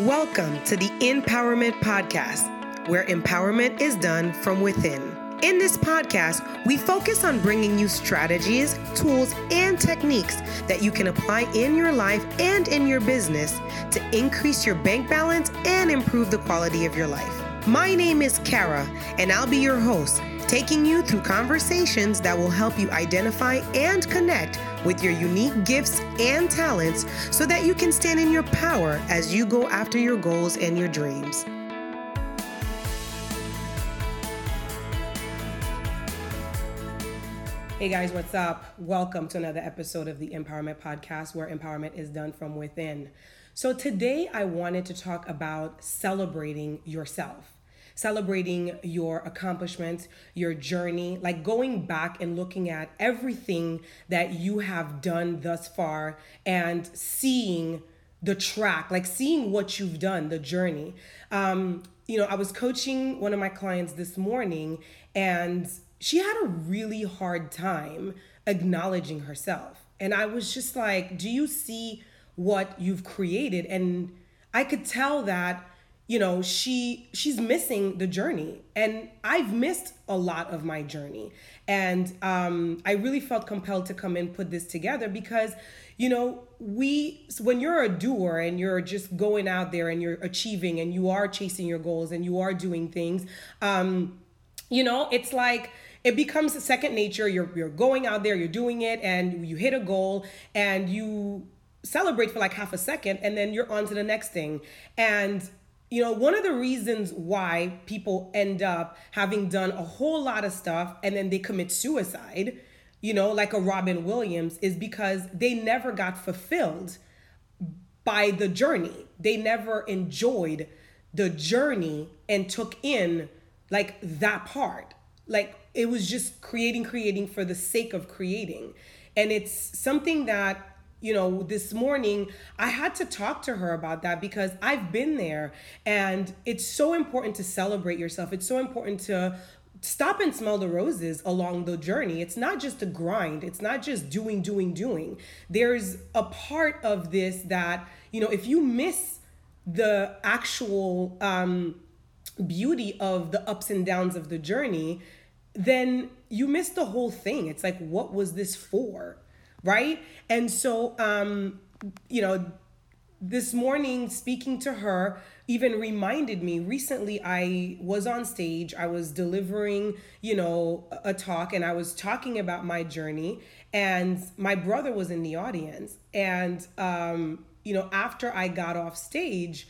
Welcome to the Empowerment Podcast, where empowerment is done from within. In this podcast, we focus on bringing you strategies, tools, and techniques that you can apply in your life and in your business to increase your bank balance and improve the quality of your life. My name is Cara, and I'll be your host, taking you through conversations that will help you identify and connect with your unique gifts and talents so that you can stand in your power as you go after your goals and your dreams. Hey guys, what's up? Welcome to another episode of the Empowerment Podcast, where empowerment is done from within. So today I wanted to talk about celebrating yourself, celebrating your accomplishments, your journey, like going back and looking at everything that you have done thus far and seeing the track, like seeing what you've done, the journey. I was coaching one of my clients this morning and she had a really hard time acknowledging herself. And I was just like, do you see what you've created? And I could tell that, you know, she's missing the journey. And I've missed a lot of my journey. And I really felt compelled to come and put this together because, you know, when you're a doer and you're just going out there and you're achieving and you are chasing your goals and you are doing things, it's like it becomes second nature. You're going out there, you're doing it, and you hit a goal and you celebrate for like half a second and then you're on to the next thing. And you know, one of the reasons why people end up having done a whole lot of stuff and then they commit suicide, you know, like a Robin Williams, is because they never got fulfilled by the journey. They never enjoyed the journey and took in like that part. Like it was just creating for the sake of creating. And it's something that, you know, this morning I had to talk to her about that because I've been there, and it's so important to celebrate yourself. It's so important to stop and smell the roses along the journey. It's not just a grind. It's not just doing. There's a part of this that, you know, if you miss the actual beauty of the ups and downs of the journey, then you miss the whole thing. It's like, what was this for? Right? And so, this morning speaking to her even reminded me, recently I was on stage, I was delivering, you know, a talk, and I was talking about my journey, and my brother was in the audience. And, after I got off stage,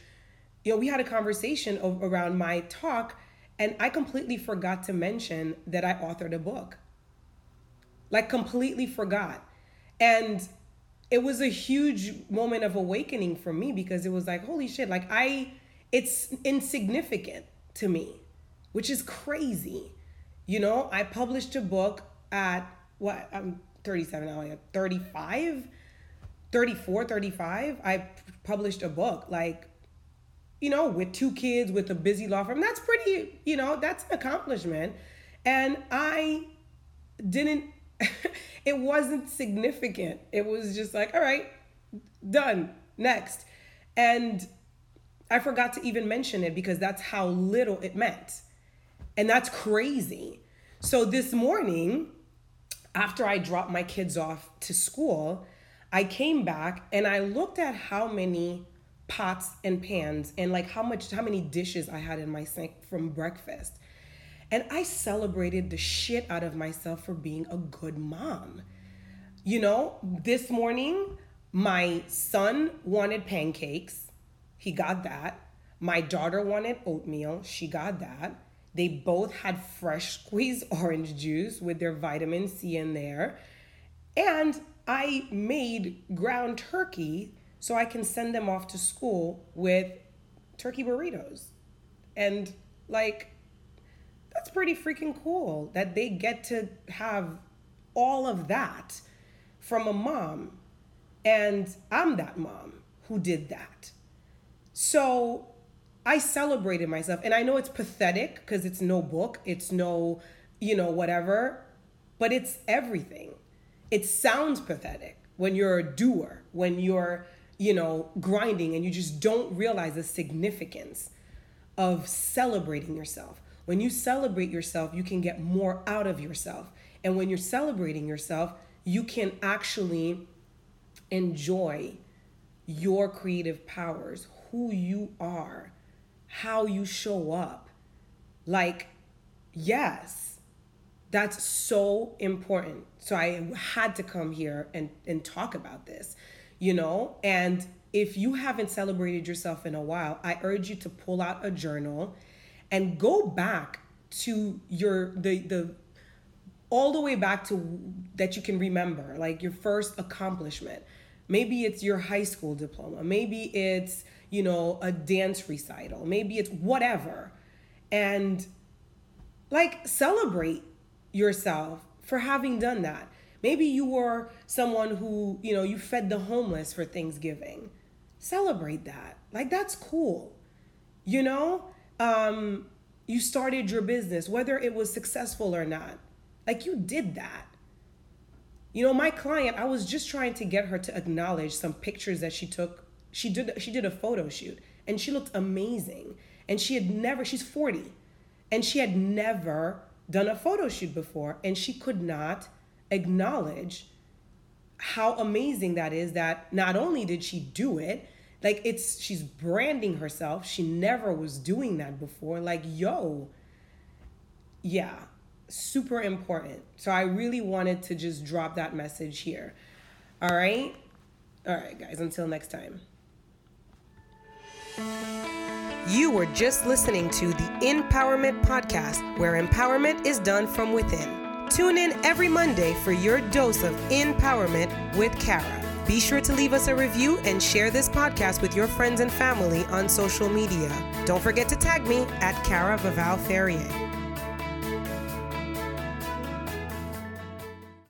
you know, we had a conversation around my talk, and I completely forgot to mention that I authored a book. Like completely forgot. And it was a huge moment of awakening for me because it was like, holy shit, like it's insignificant to me, which is crazy. You know, I published a book at I'm 37 now, like 35. I published a book, like, you know, with two kids, with a busy law firm. That's pretty, you know, that's an accomplishment. And I didn't, it wasn't significant. It was just like, all right, done, next. And I forgot to even mention it because that's how little it meant. And that's crazy. So this morning, after I dropped my kids off to school, I came back and I looked at how many pots and pans and like how many dishes I had in my sink from breakfast. And I celebrated the shit out of myself for being a good mom. You know, this morning, my son wanted pancakes. He got that. My daughter wanted oatmeal. She got that. They both had fresh squeezed orange juice with their vitamin C in there. And I made ground turkey so I can send them off to school with turkey burritos. And like, that's pretty freaking cool that they get to have all of that from a mom. And I'm that mom who did that. So I celebrated myself. And I know it's pathetic because it's no book, it's no, you know, whatever, but it's everything. It sounds pathetic when you're a doer, when you're you know, grinding, and you just don't realize the significance of celebrating yourself. When you celebrate yourself, you can get more out of yourself. And when you're celebrating yourself, you can actually enjoy your creative powers, who you are, how you show up. Like, yes, that's so important. So I had to come here and talk about this, you know? And if you haven't celebrated yourself in a while, I urge you to pull out a journal and go back to your the all the way back to that you can remember, like your first accomplishment. Maybe it's your high school diploma. Maybe it's, you know, a dance recital. Maybe it's whatever. And like, celebrate yourself for having done that. Maybe you were someone who, you know, you fed the homeless for Thanksgiving. Celebrate that. Like, that's cool. You know, you started your business, whether it was successful or not. Like, you did that. You know, my client, I was just trying to get her to acknowledge some pictures that she took. She did a photo shoot, and she looked amazing. And she's 40, and she had never done a photo shoot before, and she could not acknowledge how amazing that is, that not only did she do it, like, she's branding herself. She never was doing that before. Like, yo, yeah, super important. So I really wanted to just drop that message here. All right, guys, until next time. You were just listening to the Empowerment Podcast, where empowerment is done from within. Tune in every Monday for your dose of empowerment with Cara. Be sure to leave us a review and share this podcast with your friends and family on social media. Don't forget to tag me at Cara Vaval Ferrier.